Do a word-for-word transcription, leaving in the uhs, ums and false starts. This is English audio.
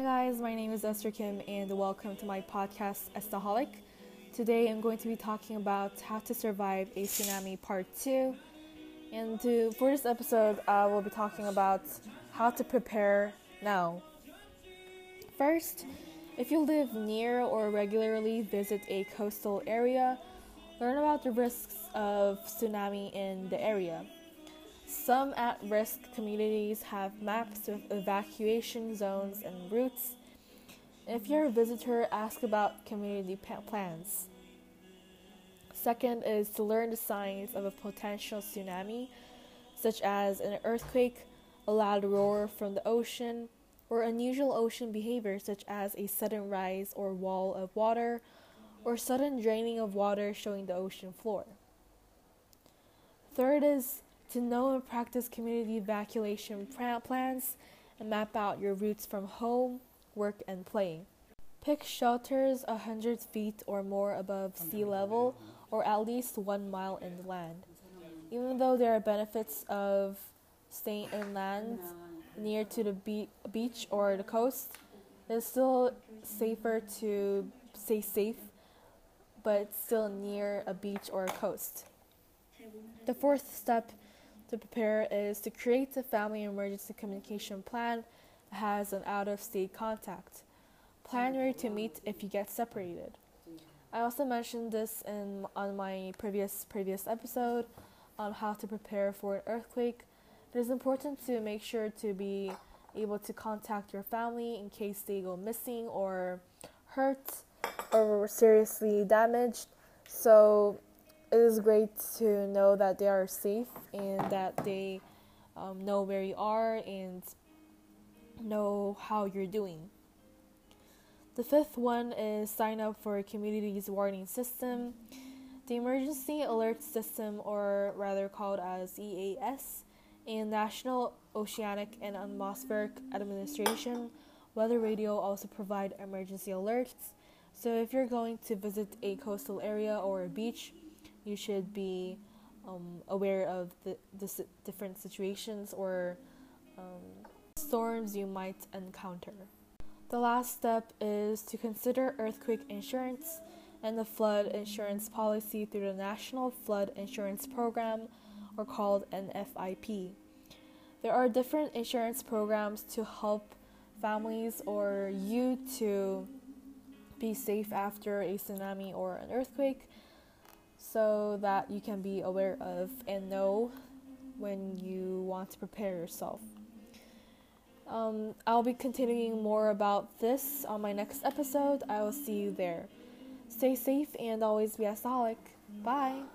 Hi guys, my name is Esther Kim and welcome to my podcast, Estaholic. Today I'm going to be talking about how to survive a tsunami part two. And to, for this episode, I uh, will be talking about how to prepare now. First, if you live near or regularly visit a coastal area, learn about the risks of tsunami in the area. Some at-risk communities have maps with evacuation zones and routes. If you're a visitor, ask about community pa- plans. Second is to learn the signs of a potential tsunami, such as an earthquake, a loud roar from the ocean, or unusual ocean behavior such as a sudden rise or wall of water, or sudden draining of water showing the ocean floor. Third is to know and practice community evacuation plans and map out your routes from home, work, and play. Pick shelters one hundred feet or more above sea level or at least one mile inland. Even though there are benefits of staying inland near to the be- beach or the coast, it's still safer to stay safe, but still near a beach or a coast. The fourth step to prepare is to create a family emergency communication plan that has an out-of-state contact. Plan where to meet if you get separated. I also mentioned this in on my previous previous episode on how to prepare for an earthquake. It is important to make sure to be able to contact your family in case they go missing or hurt or seriously damaged. So it is great to know that they are safe and that they um, know where you are and know how you're doing. The fifth one is sign up for a community's warning system. The Emergency Alert System, or rather called as E A S, and National Oceanic and Atmospheric Administration Weather Radio also provide emergency alerts. So if you're going to visit a coastal area or a beach, you should be um, aware of the, the different situations or um, storms you might encounter. The last step is to consider earthquake insurance and the flood insurance policy through the National Flood Insurance Program, or called N F I P. There are different insurance programs to help families or you to be safe after a tsunami or an earthquake, so that you can be aware of and know when you want to prepare yourself. Um, I'll be continuing more about this on my next episode. I will see you there. Stay safe and always be Estaholic. Bye!